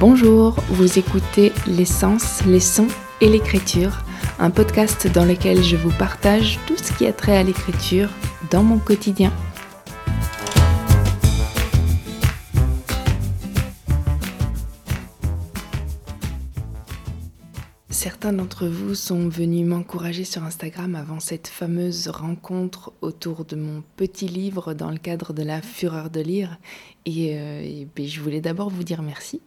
Bonjour, vous écoutez Les Sens, les Sons et l'Écriture, un podcast dans lequel je vous partage tout ce qui a trait à l'écriture dans mon quotidien. Certains d'entre vous sont venus m'encourager sur Instagram avant cette fameuse rencontre autour de mon petit livre dans le cadre de la Fureur de lire et je voulais d'abord vous dire merci.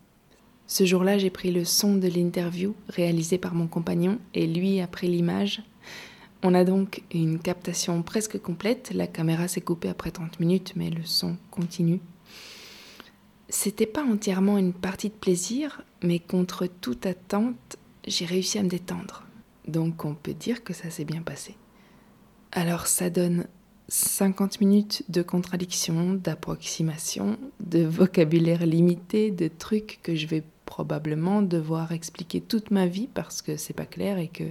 Ce jour-là, j'ai pris le son de l'interview réalisée par mon compagnon et lui a pris l'image. On a donc une captation presque complète, la caméra s'est coupée après 30 minutes mais le son continue. C'était pas entièrement une partie de plaisir mais contre toute attente, j'ai réussi à me détendre, donc on peut dire que ça s'est bien passé. Alors ça donne 50 minutes de contradictions, d'approximations, de vocabulaire limité, de trucs que je vais probablement devoir expliquer toute ma vie parce que c'est pas clair et que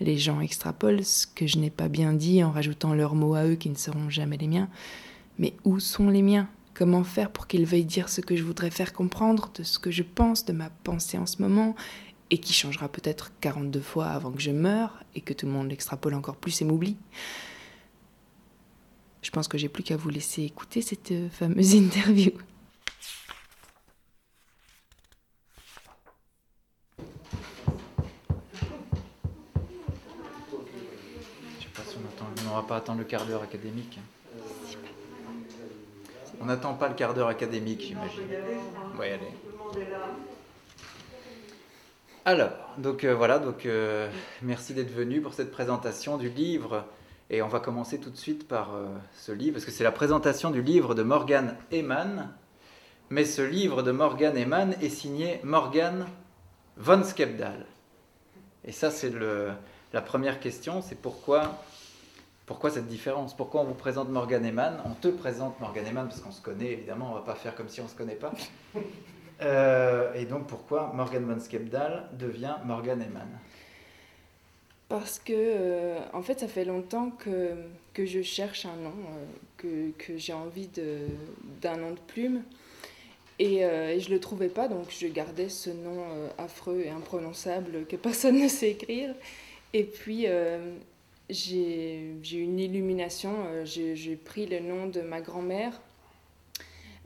les gens extrapolent ce que je n'ai pas bien dit en rajoutant leurs mots à eux qui ne seront jamais les miens. Mais où sont les miens ? Comment faire pour qu'ils veuillent dire ce que je voudrais faire comprendre, de ce que je pense, de ma pensée en ce moment ? Et qui changera peut-être 42 fois avant que je meure, et que tout le monde l'extrapole encore plus et m'oublie. Je pense que j'ai plus qu'à vous laisser écouter cette fameuse interview. Je sais pas si on n'aura pas à attendre le quart d'heure académique. On n'attend pas le quart d'heure académique, j'imagine. On va y aller. Alors, donc, merci d'être venu pour cette présentation du livre. Et on va commencer tout de suite par ce livre, parce que c'est la présentation du livre de Morgane Heymans. Mais ce livre de Morgane Heymans est signé Morgane von Skeppdal. Et ça, c'est la première question, c'est pourquoi cette différence ? Pourquoi on vous présente Morgane Heymans ? On te présente Morgane Heymans, parce qu'on se connaît, évidemment, on ne va pas faire comme si on ne se connaît pas. Et donc pourquoi Morgane von Skeppdal devient Morgane Heymans ? Parce que en fait ça fait longtemps que je cherche un nom, que j'ai envie d'un nom de plume et je le trouvais pas, donc je gardais ce nom affreux et imprononçable que personne ne sait écrire. Et puis j'ai eu une illumination, j'ai pris le nom de ma grand-mère.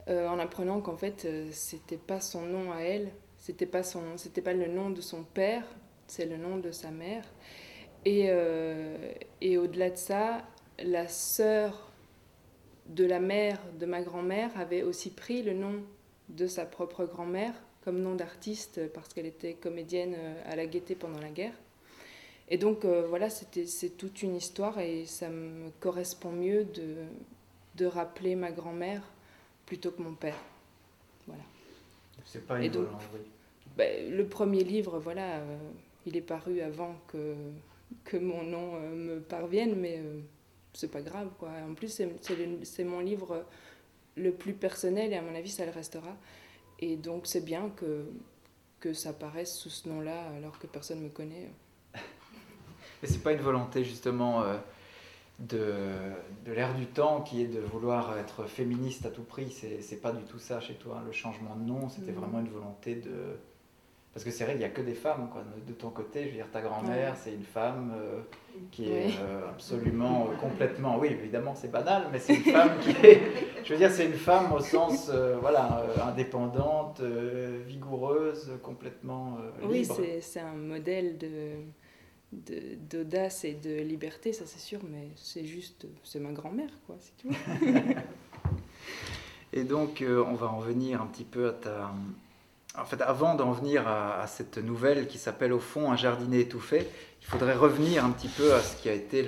En apprenant qu'en fait, c'était pas son nom à elle, c'était pas le nom de son père, c'est le nom de sa mère. Et au-delà de ça, la sœur de la mère de ma grand-mère avait aussi pris le nom de sa propre grand-mère comme nom d'artiste parce qu'elle était comédienne à la Gaîté pendant la guerre. Et donc voilà, c'est toute une histoire et ça me correspond mieux de rappeler ma grand-mère plutôt que mon père, voilà. C'est pas une volonté. Le premier livre, voilà, il est paru avant que mon nom me parvienne, mais c'est pas grave, quoi. En plus, c'est mon livre le plus personnel et à mon avis, ça le restera. Et donc, c'est bien que ça paraisse sous ce nom-là, alors que personne me connaît. Mais c'est pas une volonté, justement. De l'ère du temps qui est de vouloir être féministe à tout prix, c'est pas du tout ça chez toi, hein. Le changement de nom, c'était vraiment une volonté de... Parce que c'est vrai, il n'y a que des femmes, quoi. De ton côté, je veux dire, ta grand-mère, c'est une femme qui est absolument, complètement... Oui, évidemment, c'est banal, mais c'est une femme qui est... Je veux dire, c'est une femme au sens, indépendante, vigoureuse, complètement libre. Oui, c'est un modèle d'audace et de liberté, ça c'est sûr, mais c'est ma grand-mère, quoi, c'est tout. Et donc on va en venir un petit peu à ta... En fait, avant d'en venir à cette nouvelle qui s'appelle Au fond, un jardin étouffé, il faudrait revenir un petit peu à ce qui a été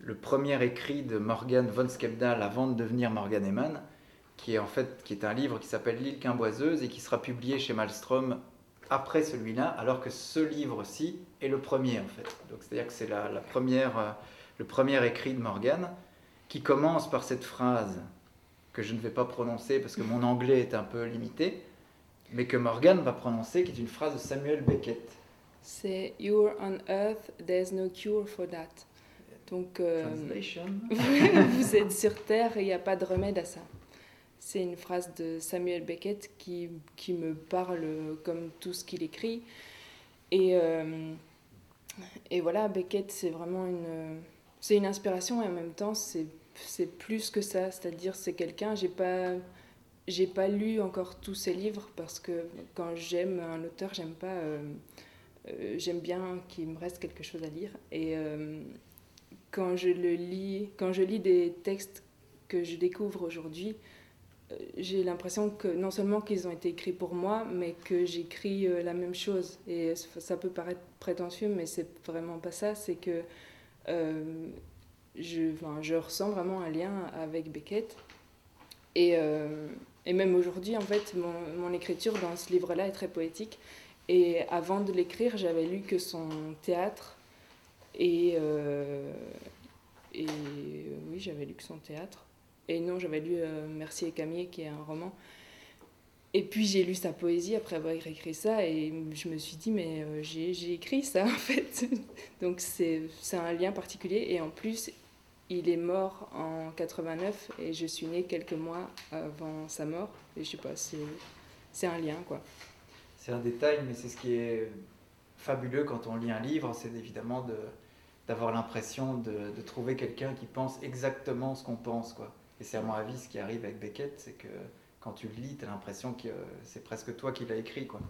le premier écrit de Morgane von Skeppdal avant de devenir Morgane Heymans, qui est un livre qui s'appelle L'île Quimboiseuse et qui sera publié chez Malmström après celui-là, alors que ce livre-ci est le premier, en fait. Donc, c'est-à-dire que c'est le premier écrit de Morgane, qui commence par cette phrase que je ne vais pas prononcer parce que mon anglais est un peu limité, mais que Morgane va prononcer, qui est une phrase de Samuel Beckett. C'est « You're on earth, there's no cure for that ». Donc, translation. Vous êtes sur Terre, il n'y a pas de remède à ça. C'est une phrase de Samuel Beckett qui me parle comme tout ce qu'il écrit. Et voilà, Beckett, c'est vraiment une inspiration et en même temps, c'est plus que ça. C'est-à-dire, c'est quelqu'un, j'ai pas lu encore tous ses livres parce que quand j'aime un auteur, j'aime bien qu'il me reste quelque chose à lire. Et quand je lis des textes que je découvre aujourd'hui, j'ai l'impression que non seulement qu'ils ont été écrits pour moi, mais que j'écris la même chose. Et ça peut paraître prétentieux, mais c'est vraiment pas ça. C'est que je ressens vraiment un lien avec Beckett. Et même aujourd'hui, en fait, mon écriture dans ce livre-là est très poétique. Et avant de l'écrire, j'avais lu que son théâtre. Et oui, j'avais lu que son théâtre. Et non, j'avais lu Mercier et Camier, qui est un roman. Et puis j'ai lu sa poésie après avoir écrit ça, et je me suis dit, mais j'ai écrit ça, en fait. Donc c'est un lien particulier. Et en plus, il est mort en 89, et je suis née quelques mois avant sa mort. Et je sais pas, c'est un lien, quoi. C'est un détail, mais c'est ce qui est fabuleux quand on lit un livre, c'est évidemment d'avoir l'impression de trouver quelqu'un qui pense exactement ce qu'on pense, quoi. Et c'est à mon avis ce qui arrive avec Beckett, c'est que quand tu le lis, tu as l'impression que c'est presque toi qui l'as écrit, quoi.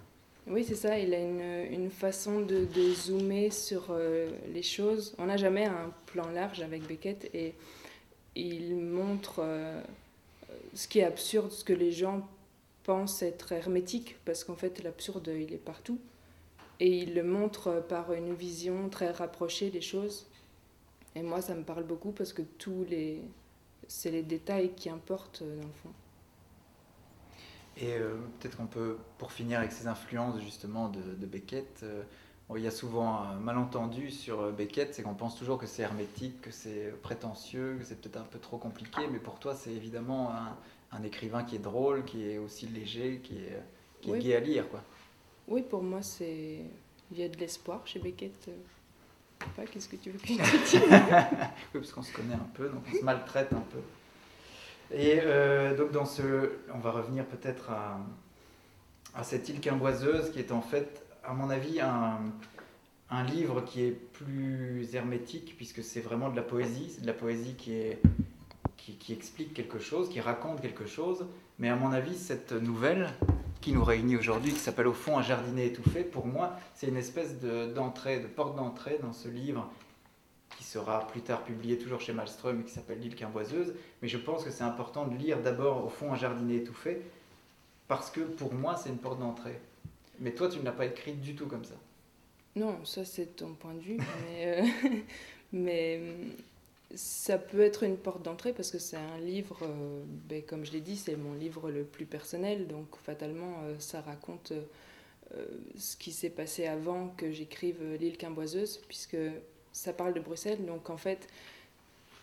Oui, c'est ça, il a une façon de zoomer sur les choses. On n'a jamais un plan large avec Beckett et il montre ce qui est absurde, ce que les gens pensent être hermétique, parce qu'en fait l'absurde, il est partout. Et il le montre par une vision très rapprochée des choses. Et moi, ça me parle beaucoup parce que c'est les détails qui importent, dans le fond. Et peut-être qu'on peut, pour finir avec ces influences, justement, de Beckett, il y a souvent un malentendu sur Beckett, c'est qu'on pense toujours que c'est hermétique, que c'est prétentieux, que c'est peut-être un peu trop compliqué, mais pour toi, c'est évidemment un écrivain qui est drôle, qui est aussi léger, qui est gai à lire, quoi. Oui, pour moi, il y a de l'espoir chez Beckett. Je sais pas, qu'est-ce que tu veux que je te dise ? Oui, parce qu'on se connaît un peu, donc on se maltraite un peu. Et donc, on va revenir peut-être à cette île quimboiseuse qui est en fait, à mon avis, un livre qui est plus hermétique, puisque c'est vraiment de la poésie. C'est de la poésie qui explique quelque chose, qui raconte quelque chose. Mais à mon avis, cette nouvelle qui nous réunit aujourd'hui, qui s'appelle « Au fond, un jardin étouffé », pour moi, c'est une espèce d'entrée, de porte d'entrée dans ce livre qui sera plus tard publié toujours chez Malmström et qui s'appelle « L'île Quimboiseuse ». Mais je pense que c'est important de lire d'abord « Au fond, un jardin étouffé » parce que pour moi, c'est une porte d'entrée. Mais toi, tu ne l'as pas écrite du tout comme ça. Non, ça c'est ton point de vue, mais ça peut être une porte d'entrée parce que c'est un livre, comme je l'ai dit, c'est mon livre le plus personnel. Donc fatalement, ça raconte ce qui s'est passé avant que j'écrive L'île Quimboiseuse, puisque ça parle de Bruxelles. Donc en fait,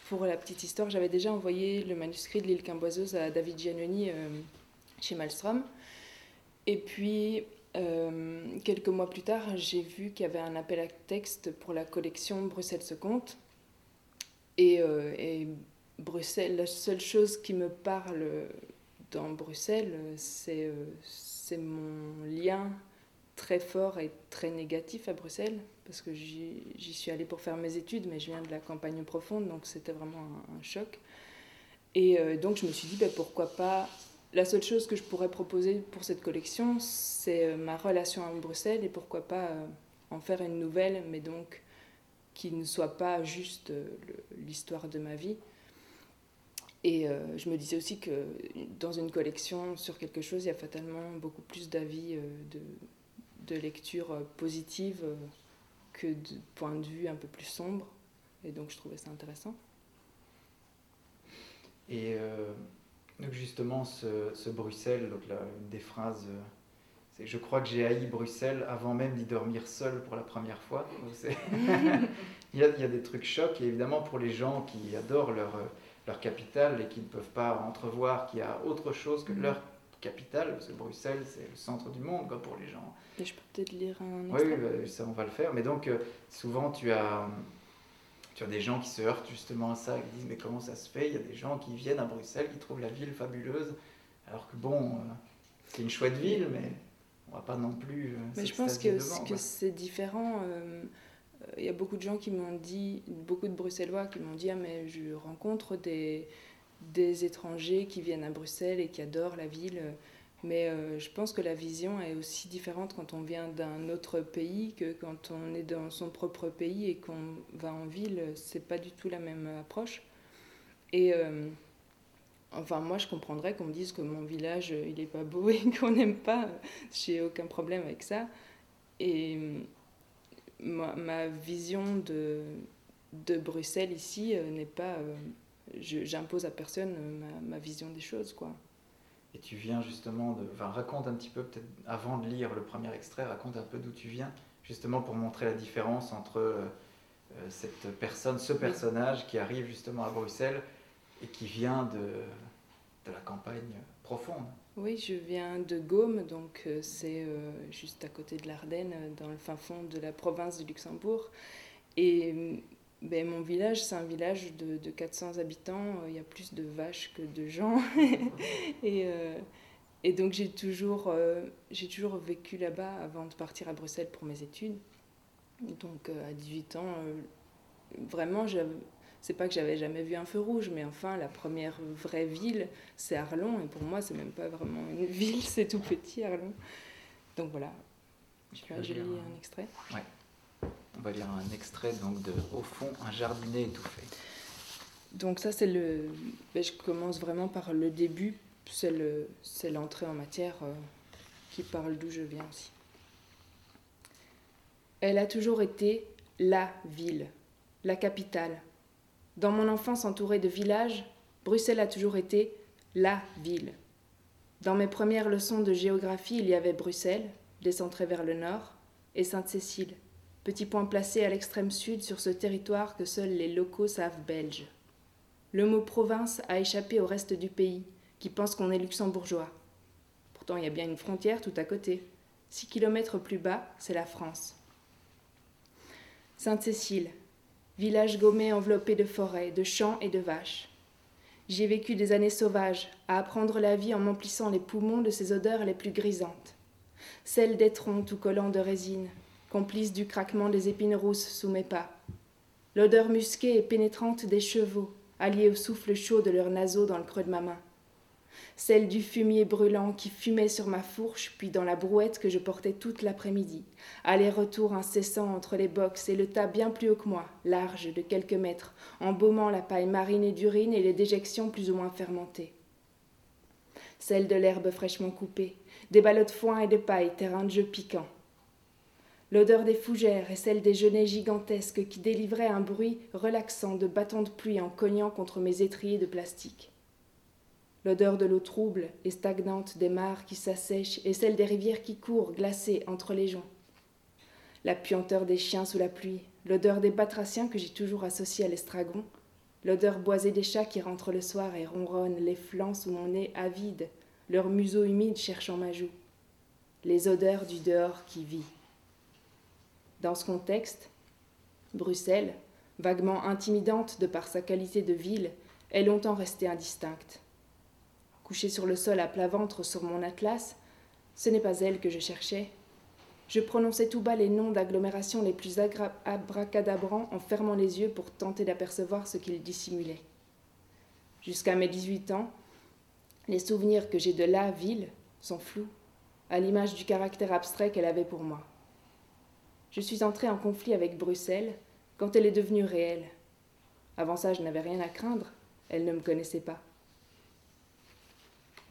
pour la petite histoire, j'avais déjà envoyé le manuscrit de L'île Quimboiseuse à David Giannoni chez Malmström. Et puis, quelques mois plus tard, j'ai vu qu'il y avait un appel à texte pour la collection Bruxelles se compte. Et Bruxelles, la seule chose qui me parle dans Bruxelles, c'est mon lien très fort et très négatif à Bruxelles, parce que j'y suis allée pour faire mes études, mais je viens de la campagne profonde, donc c'était vraiment un choc. Et donc je me suis dit, pourquoi pas, la seule chose que je pourrais proposer pour cette collection, c'est ma relation à Bruxelles, et pourquoi pas en faire une nouvelle, mais donc qui ne soit pas juste l'histoire de ma vie. Et je me disais aussi que dans une collection sur quelque chose, il y a fatalement beaucoup plus d'avis de lecture positive que de points de vue un peu plus sombres. Et donc je trouvais ça intéressant. Et donc justement, ce Bruxelles, donc là, une des phrases... Je crois que j'ai haï Bruxelles avant même d'y dormir seul pour la première fois. Il y a des trucs chocs. Et évidemment, pour les gens qui adorent leur capitale et qui ne peuvent pas entrevoir qu'il y a autre chose que leur capitale, parce que Bruxelles, c'est le centre du monde, quoi, pour les gens. Et je peux peut-être lire un extrait. Oui, ça, on va le faire. Mais donc, souvent, tu as des gens qui se heurtent justement à ça, qui disent « Mais comment ça se fait ?» Il y a des gens qui viennent à Bruxelles, qui trouvent la ville fabuleuse. Alors que bon, c'est une chouette ville, mais on va pas non plus... mais je pense que c'est différent. Il y a beaucoup de gens qui m'ont dit, beaucoup de Bruxellois qui m'ont dit « Ah mais je rencontre des étrangers qui viennent à Bruxelles et qui adorent la ville ». Mais je pense que la vision est aussi différente quand on vient d'un autre pays que quand on est dans son propre pays et qu'on va en ville, c'est pas du tout la même approche. Et enfin, moi je comprendrais qu'on me dise que mon village il est pas beau et qu'on n'aime pas, j'ai aucun problème avec ça. Et ma vision de Bruxelles ici n'est pas, j'impose à personne ma vision des choses, quoi. Et tu viens justement de... Enfin, raconte un petit peu, peut-être, avant de lire le premier extrait, raconte un peu d'où tu viens, justement pour montrer la différence entre cette personne, ce personnage qui arrive justement à Bruxelles et qui vient de la campagne profonde. Oui, je viens de Gaume, donc c'est juste à côté de l'Ardenne, dans le fin fond de la province de Luxembourg. Et... ben, mon village, c'est un village de 400 habitants. Il y a plus de vaches que de gens. Et donc, j'ai toujours vécu là-bas avant de partir à Bruxelles pour mes études. Donc, à 18 ans, vraiment, c'est pas que j'avais jamais vu un feu rouge, mais enfin, la première vraie ville, c'est Arlon. Et pour moi, c'est même pas vraiment une ville, c'est tout petit, Arlon. Donc, voilà. Je lis un extrait. Ouais. On va lire un extrait donc, de « Au fond, un jardin étouffé ». Donc ça, c'est le... Ben, je commence vraiment par le début. C'est l'entrée en matière qui parle d'où je viens aussi. Elle a toujours été la ville, la capitale. Dans mon enfance entourée de villages, Bruxelles a toujours été la ville. Dans mes premières leçons de géographie, il y avait Bruxelles, décentrée vers le nord, et Sainte-Cécile. Petit point placé à l'extrême sud sur ce territoire que seuls les locaux savent belge. Le mot « province » a échappé au reste du pays, qui pense qu'on est luxembourgeois. Pourtant, il y a bien une frontière tout à côté. 6 kilomètres plus bas, c'est la France. Sainte-Cécile, village gommé enveloppé de forêts, de champs et de vaches. J'y ai vécu des années sauvages, à apprendre la vie en m'emplissant les poumons de ses odeurs les plus grisantes. Celles des troncs tout collants de résine, complice du craquement des épines rousses sous mes pas. L'odeur musquée et pénétrante des chevaux, alliée au souffle chaud de leurs naseaux dans le creux de ma main. Celle du fumier brûlant qui fumait sur ma fourche, puis dans la brouette que je portais toute l'après-midi. Aller-retour incessant entre les boxes et le tas bien plus haut que moi, large de quelques mètres, embaumant la paille marinée d'urine et les déjections plus ou moins fermentées. Celle de l'herbe fraîchement coupée, des ballots de foin et de paille, terrain de jeu piquant. L'odeur des fougères et celle des genêts gigantesques qui délivraient un bruit relaxant de bâtons de pluie en cognant contre mes étriers de plastique. L'odeur de l'eau trouble et stagnante des mares qui s'assèchent et celle des rivières qui courent, glacées entre les joncs. La puanteur des chiens sous la pluie, l'odeur des batraciens que j'ai toujours associée à l'estragon, l'odeur boisée des chats qui rentrent le soir et ronronnent les flancs sous mon nez avide, leurs museaux humides cherchant ma joue. Les odeurs du dehors qui vit. Dans ce contexte, Bruxelles, vaguement intimidante de par sa qualité de ville, est longtemps restée indistincte. Couchée sur le sol à plat ventre sur mon atlas, ce n'est pas elle que je cherchais. Je prononçais tout bas les noms d'agglomérations les plus abracadabrants en fermant les yeux pour tenter d'apercevoir ce qu'ils dissimulaient. Jusqu'à mes 18 ans, les souvenirs que j'ai de la ville sont flous, à l'image du caractère abstrait qu'elle avait pour moi. Je suis entrée en conflit avec Bruxelles quand elle est devenue réelle. Avant ça, je n'avais rien à craindre. Elle ne me connaissait pas.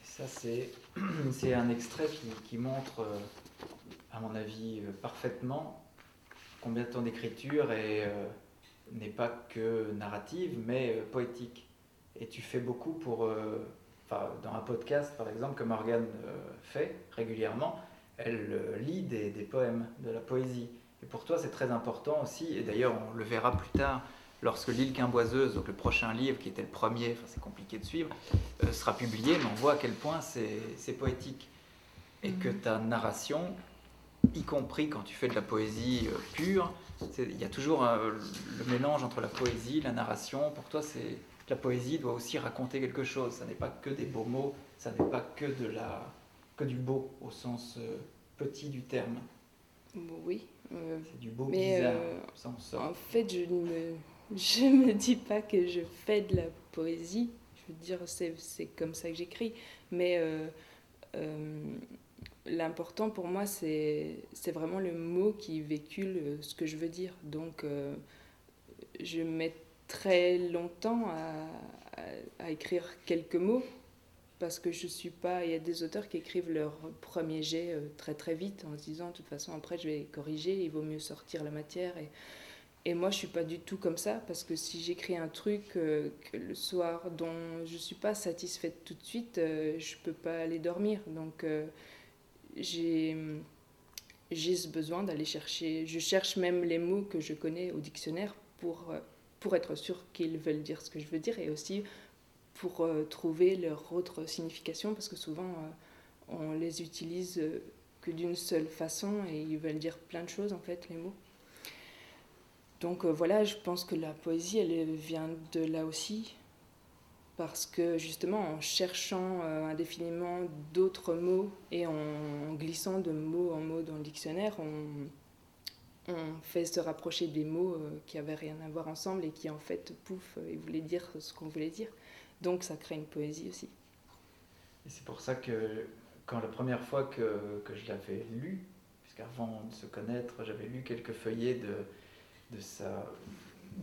Ça, c'est un extrait qui montre, à mon avis, parfaitement combien de temps d'écriture n'est pas que narrative, mais poétique. Et tu fais beaucoup pour... dans un podcast, par exemple, que Morgane fait régulièrement, elle lit des poèmes, de la poésie. Et pour toi, c'est très important aussi, et d'ailleurs, on le verra plus tard, lorsque L'île Quimboiseuse, donc le prochain livre, qui était le premier, c'est compliqué de suivre, sera publié, mais on voit à quel point c'est poétique. Et que ta narration, y compris quand tu fais de la poésie pure, Il y a toujours le mélange entre la poésie, la narration. Pour toi, c'est, la poésie doit aussi raconter quelque chose. Ça n'est pas que des beaux mots, ça n'est pas que, que du beau au sens petit du terme. Oui. C'est du beau bizarre. Ça, on sort. En fait, je me dis pas que je fais de la poésie. Je veux dire, c'est comme ça que j'écris. Mais l'important pour moi, c'est vraiment le mot qui véhicule ce que je veux dire. Donc, je mets très longtemps à écrire quelques mots parce que je suis pas... Il y a des auteurs qui écrivent leur premier jet très très vite en se disant, de toute façon, après je vais corriger, il vaut mieux sortir la matière. Et moi, je suis pas du tout comme ça parce que si j'écris un truc que le soir dont je suis pas satisfaite tout de suite, je peux pas aller dormir. Donc... J'ai ce besoin d'aller chercher, je cherche même les mots que je connais au dictionnaire pour être sûre qu'ils veulent dire ce que je veux dire et aussi pour trouver leur autre signification parce que souvent on les utilise que d'une seule façon et ils veulent dire plein de choses en fait les mots. Donc voilà, je pense que la poésie elle vient de là aussi. Parce que justement, en cherchant indéfiniment d'autres mots et en glissant de mot en mot dans le dictionnaire, on fait se rapprocher des mots qui n'avaient rien à voir ensemble et qui en fait, pouf, ils voulaient dire ce qu'on voulait dire. Donc ça crée une poésie aussi. Et c'est pour ça que quand la première fois que je l'avais lu, puisqu'avant de se connaître, j'avais lu quelques feuillets de sa...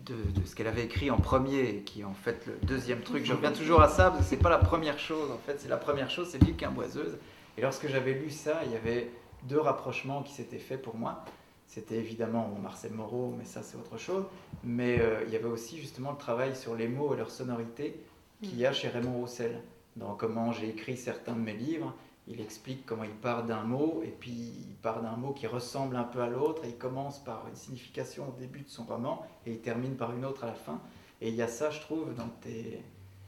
De ce qu'elle avait écrit en premier et qui est en fait le deuxième truc. Je reviens toujours à ça parce que c'est pas la première chose en fait, c'est la première chose, c'est L'île Quimboiseuse. Et lorsque j'avais lu ça, il y avait deux rapprochements qui s'étaient faits pour moi. C'était évidemment Marcel Moreau, mais ça c'est autre chose. Mais il y avait aussi justement le travail sur les mots et leur sonorité qu'il y a chez Raymond Roussel. Dans comment j'ai écrit certains de mes livres, il explique comment il part d'un mot et puis il part d'un mot qui ressemble un peu à l'autre et il commence par une signification au début de son roman et il termine par une autre à la fin. Et il y a ça, je trouve,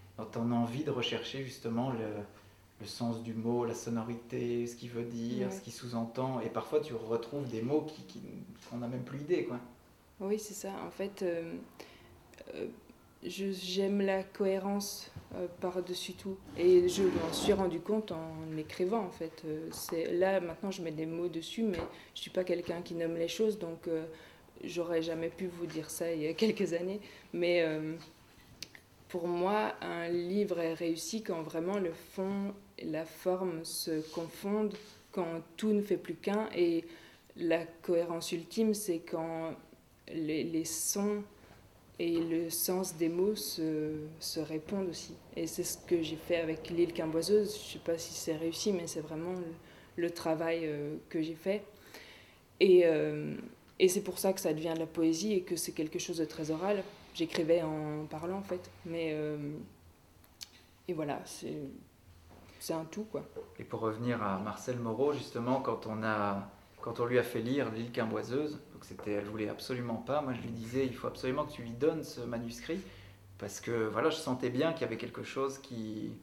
dans ton envie de rechercher justement le sens du mot, la sonorité, ce qu'il veut dire, ouais. Ce qu'il sous-entend. Et parfois, tu retrouves des mots qu'on n'a même plus idée, quoi. Oui, c'est ça. En fait, j'aime la cohérence par-dessus tout et je m'en suis rendu compte en écrivant en fait. Là maintenant je mets des mots dessus mais je suis pas quelqu'un qui nomme les choses donc j'aurais jamais pu vous dire ça il y a quelques années mais pour moi un livre est réussi quand vraiment le fond et la forme se confondent, quand tout ne fait plus qu'un et la cohérence ultime c'est quand les sons et le sens des mots se répondent aussi. Et c'est ce que j'ai fait avec L'île Quimboiseuse. Je ne sais pas si c'est réussi, mais c'est vraiment le travail que j'ai fait. Et c'est pour ça que ça devient de la poésie et que c'est quelque chose de très oral. J'écrivais en parlant, en fait. Mais, et voilà, c'est un tout, quoi. Et pour revenir à Marcel Moreau, justement, quand on lui a fait lire L'île Quimboiseuse, donc elle ne voulait absolument pas. Moi, je lui disais, il faut absolument que tu lui donnes ce manuscrit parce que voilà, je sentais bien qu'il y avait quelque chose qui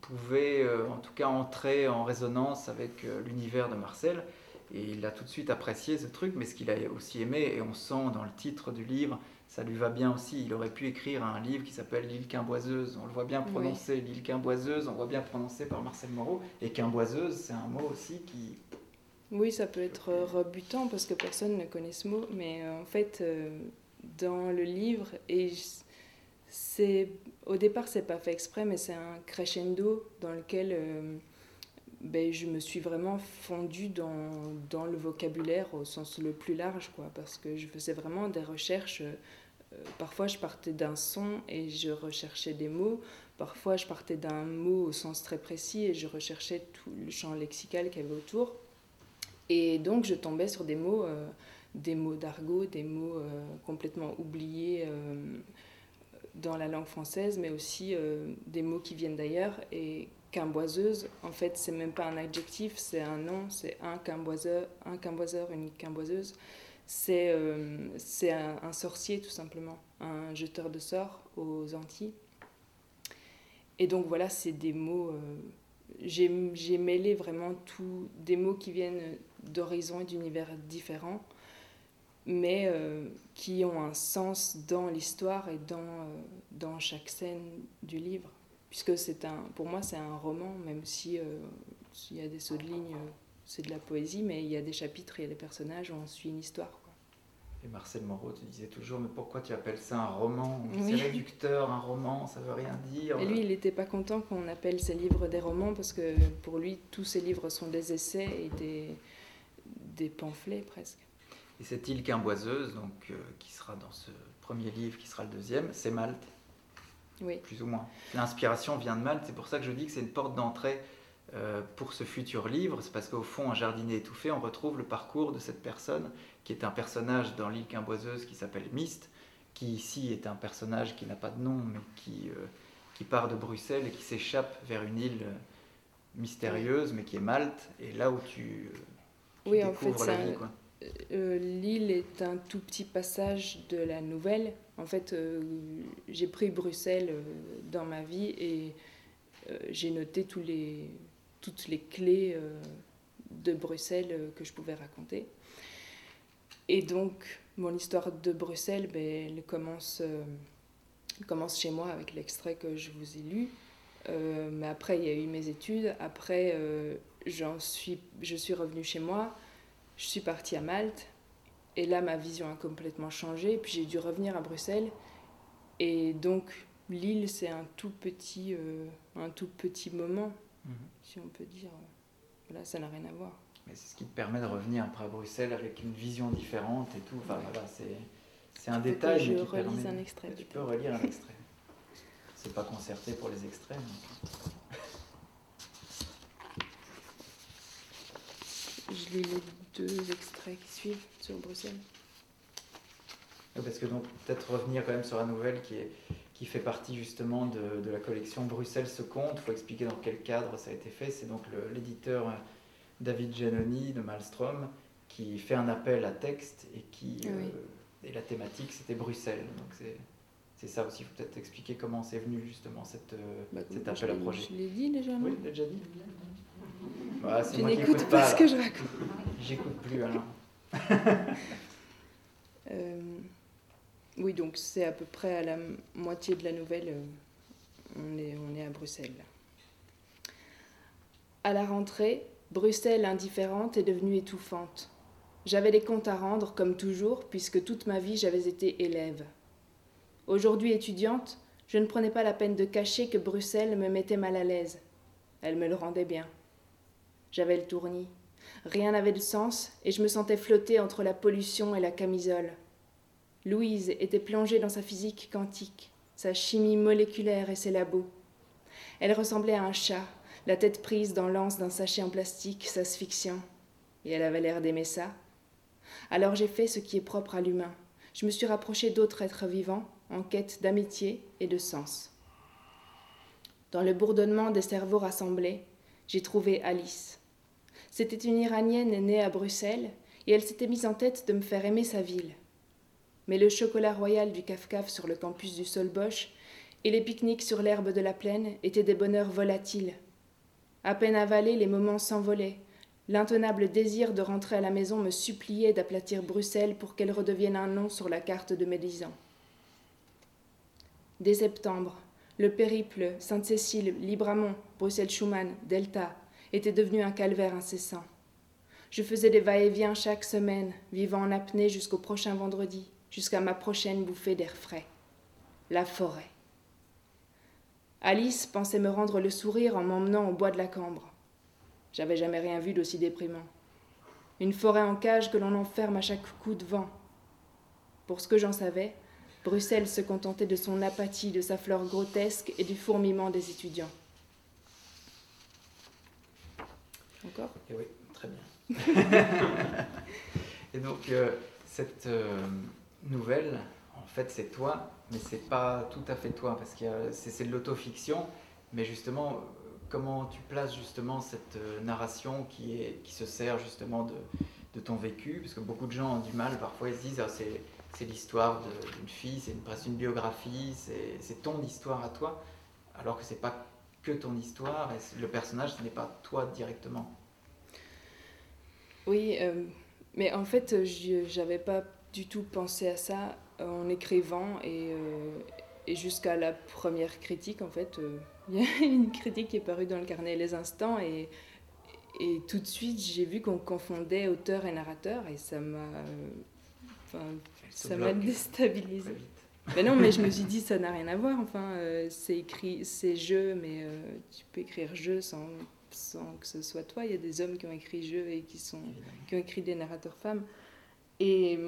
pouvait en tout cas entrer en résonance avec l'univers de Marcel. Et il a tout de suite apprécié ce truc, mais ce qu'il a aussi aimé, et on sent dans le titre du livre, ça lui va bien aussi. Il aurait pu écrire un livre qui s'appelle L'île Quimboiseuse. On le voit bien prononcé, oui. L'île Quimboiseuse, on voit bien prononcé par Marcel Moreau. Et Quimboiseuse, c'est un mot aussi qui... Oui, ça peut être rebutant parce que personne ne connaît ce mot, mais en fait, dans le livre, au départ, c'est pas fait exprès, mais c'est un crescendo dans lequel je me suis vraiment fondue dans le vocabulaire au sens le plus large, quoi, parce que je faisais vraiment des recherches. Parfois, je partais d'un son et je recherchais des mots. Parfois, je partais d'un mot au sens très précis et je recherchais tout le champ lexical qu'il y avait autour. Et donc, je tombais sur des mots d'argot, des mots complètement oubliés dans la langue française, mais aussi des mots qui viennent d'ailleurs. Et quimboiseuse, en fait, c'est même pas un adjectif, c'est un nom, c'est un quimboiseur, une quimboiseuse. C'est un sorcier, tout simplement, un jeteur de sorts aux Antilles. Et donc, voilà, c'est des mots... J'ai mêlé vraiment des mots qui viennent d'horizons et d'univers différents, mais qui ont un sens dans l'histoire et dans chaque scène du livre. Puisque pour moi, c'est un roman, même si s'il y a des sauts de ligne, c'est de la poésie, mais il y a des chapitres, il y a des personnages, on suit une histoire, quoi. Et Marcel Moreau te disait toujours, mais pourquoi tu appelles ça un roman ? Oui. C'est réducteur, un roman, ça veut rien dire. Et lui, il n'était pas content qu'on appelle ses livres des romans, parce que pour lui, tous ses livres sont des essais et des pamphlets presque. Et cette île Quimboiseuse, donc, qui sera dans ce premier livre, qui sera le deuxième, c'est Malte. Oui. Plus ou moins. L'inspiration vient de Malte, c'est pour ça que je dis que c'est une porte d'entrée pour ce futur livre. C'est parce qu'au fond, un jardinier étouffé, on retrouve le parcours de cette personne qui est un personnage dans l'île Quimboiseuse qui s'appelle Myst, qui ici est un personnage qui n'a pas de nom, mais qui part de Bruxelles et qui s'échappe vers une île mystérieuse, mais qui est Malte, et là où tu oui, découvres en fait, la vie, quoi. L'île est un tout petit passage de la nouvelle. En fait, j'ai pris Bruxelles dans ma vie et j'ai noté toutes les clés de Bruxelles que je pouvais raconter. Et donc, mon histoire de Bruxelles, elle commence chez moi avec l'extrait que je vous ai lu. Mais après, il y a eu mes études. Après, je suis revenue chez moi. Je suis partie à Malte, et là, ma vision a complètement changé. Puis j'ai dû revenir à Bruxelles. Et donc, l'île, c'est un tout petit moment, si on peut dire. Là, ça n'a rien à voir. Mais c'est ce qui te permet de revenir après à Bruxelles avec une vision différente et tout. Enfin, voilà, c'est un détail. Je relise un extrait. Tu peux relire un extrait. C'est pas concerté pour les extraits. Mais... Je lis les deux extraits qui suivent sur Bruxelles. Parce que donc peut-être revenir quand même sur la nouvelle qui fait partie justement de la collection Bruxelles se compte. Il faut expliquer dans quel cadre ça a été fait. C'est donc l'éditeur David Giannoni de Malmström qui fait un appel à texte et et la thématique c'était Bruxelles. Donc c'est ça aussi, il faut peut-être expliquer comment c'est venu justement cet appel à projet. Je l'ai dit déjà, non ? Oui, l'ai déjà dit. Bah, c'est tu moi n'écoutes qui pas ce que je raconte. J'écoute plus, alors. Oui, donc c'est à peu près à la moitié de la nouvelle. On est à Bruxelles. À la rentrée, Bruxelles indifférente est devenue étouffante. J'avais des comptes à rendre, comme toujours, puisque toute ma vie j'avais été élève. Aujourd'hui étudiante, je ne prenais pas la peine de cacher que Bruxelles me mettait mal à l'aise. Elle me le rendait bien. J'avais le tournis. Rien n'avait de sens et je me sentais flotter entre la pollution et la camisole. Louise était plongée dans sa physique quantique, sa chimie moléculaire et ses labos. Elle ressemblait à un chat, la tête prise dans l'anse d'un sachet en plastique, s'asphyxiant. Et elle avait l'air d'aimer ça. Alors j'ai fait ce qui est propre à l'humain. Je me suis rapprochée d'autres êtres vivants, en quête d'amitié et de sens. Dans le bourdonnement des cerveaux rassemblés, j'ai trouvé Alice. C'était une Iranienne née à Bruxelles et elle s'était mise en tête de me faire aimer sa ville. Mais le chocolat royal du Cafcaf sur le campus du Solbosch et les pique-niques sur l'herbe de la plaine étaient des bonheurs volatiles. À peine avalés, les moments s'envolaient. L'intenable désir de rentrer à la maison me suppliait d'aplatir Bruxelles pour qu'elle redevienne un nom sur la carte de mes 10 ans. Dès septembre, le périple Sainte-Cécile, Libramont, Bruxelles-Schumann, Delta était devenu un calvaire incessant. Je faisais des va-et-vient chaque semaine, vivant en apnée jusqu'au prochain vendredi, jusqu'à ma prochaine bouffée d'air frais. La forêt. Alice pensait me rendre le sourire en m'emmenant au bois de la Cambre. J'avais jamais rien vu d'aussi déprimant. Une forêt en cage que l'on enferme à chaque coup de vent. Pour ce que j'en savais, Bruxelles se contentait de son apathie, de sa fleur grotesque et du fourmillement des étudiants. Encore ? Et oui, très bien. Et donc, cette nouvelle, en fait, c'est toi, mais c'est pas tout à fait toi, parce que c'est de l'autofiction, mais justement, comment tu places justement cette narration qui se sert justement de ton vécu, parce que beaucoup de gens ont du mal, parfois ils se disent, ah, c'est l'histoire d'une fille, c'est presque une biographie, c'est ton histoire à toi, alors que c'est pas que ton histoire, et le personnage, ce n'est pas toi directement. Oui, mais en fait, j'avais pas du tout pensé à ça en écrivant et jusqu'à la première critique, en fait, il y a une critique qui est parue dans le carnet Les Instants et tout de suite, j'ai vu qu'on confondait auteur et narrateur et ça m'a déstabilisée. Ben non, mais je me suis dit, ça n'a rien à voir. Enfin, c'est écrit, c'est je, mais tu peux écrire je sans que ce soit toi. Il y a des hommes qui ont écrit je et qui ont écrit des narrateurs femmes. Et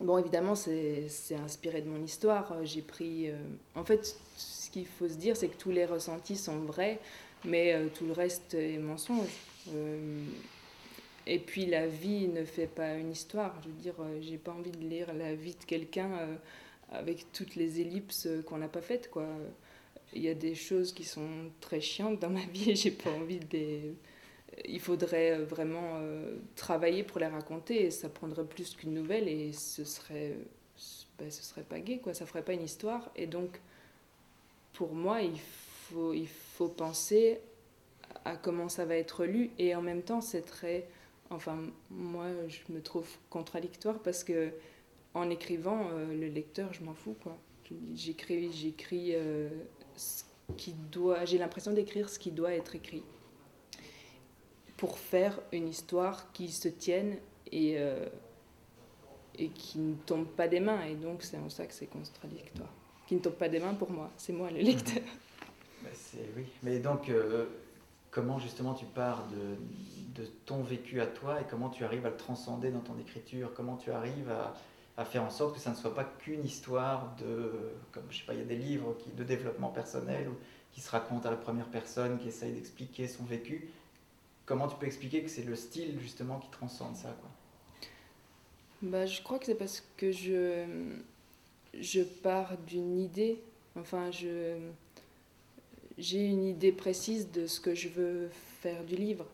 bon, évidemment, c'est inspiré de mon histoire. J'ai pris... en fait, ce qu'il faut se dire, c'est que tous les ressentis sont vrais, mais tout le reste est mensonge. Et puis, la vie ne fait pas une histoire. Je veux dire, j'ai pas envie de lire la vie de quelqu'un... avec toutes les ellipses qu'on n'a pas faites, quoi. Il y a des choses qui sont très chiantes dans ma vie et j'ai pas envie de les... Il faudrait vraiment travailler pour les raconter et ça prendrait plus qu'une nouvelle et ce serait pas gai, quoi. Ça ferait pas une histoire. Et donc, pour moi, il faut penser à comment ça va être lu et en même temps, c'est très... Enfin, moi, je me trouve contradictoire parce que en écrivant, le lecteur, je m'en fous, quoi. J'écris ce qui doit... J'ai l'impression d'écrire ce qui doit être écrit pour faire une histoire qui se tienne et qui ne tombe pas des mains. Et donc, c'est en ça que c'est contradictoire. Qui ne tombe pas des mains pour moi. C'est moi, le lecteur. Bah c'est, oui. Mais donc, comment justement tu pars de ton vécu à toi et comment tu arrives à le transcender dans ton écriture ? Comment tu arrives à faire en sorte que ça ne soit pas qu'une histoire de, comme je sais pas, il y a des livres de développement personnel qui se racontent à la première personne, qui essayent d'expliquer son vécu. Comment tu peux expliquer que c'est le style justement qui transcende ça, quoi ? Bah, je crois que c'est parce que je pars d'une idée. Enfin, j'ai une idée précise de ce que je veux faire du livre.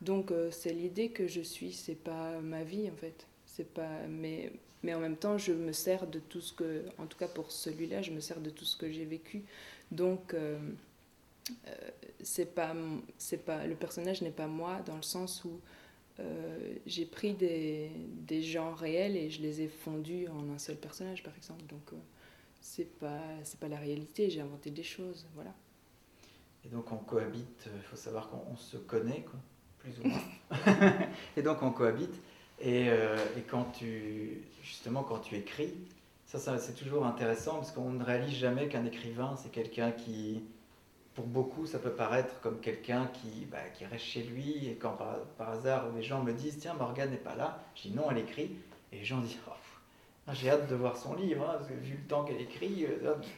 Donc c'est l'idée que je suis, c'est pas ma vie en fait. C'est pas, mais en même temps, je me sers de tout ce que... En tout cas, pour celui-là, je me sers de tout ce que j'ai vécu. Donc, c'est pas, le personnage n'est pas moi, dans le sens où j'ai pris des gens réels et je les ai fondus en un seul personnage, par exemple. Donc, c'est pas la réalité, j'ai inventé des choses, voilà. Et donc, on cohabite, il faut savoir qu'on se connaît, quoi, plus ou moins. Et donc, on cohabite. Et quand tu écris, ça c'est toujours intéressant parce qu'on ne réalise jamais qu'un écrivain c'est quelqu'un qui, pour beaucoup ça peut paraître comme quelqu'un qui reste chez lui et quand par hasard les gens me disent tiens Morgane n'est pas là, je dis non elle écrit et les gens disent oh, j'ai hâte de voir son livre hein, parce que vu le temps qu'elle écrit,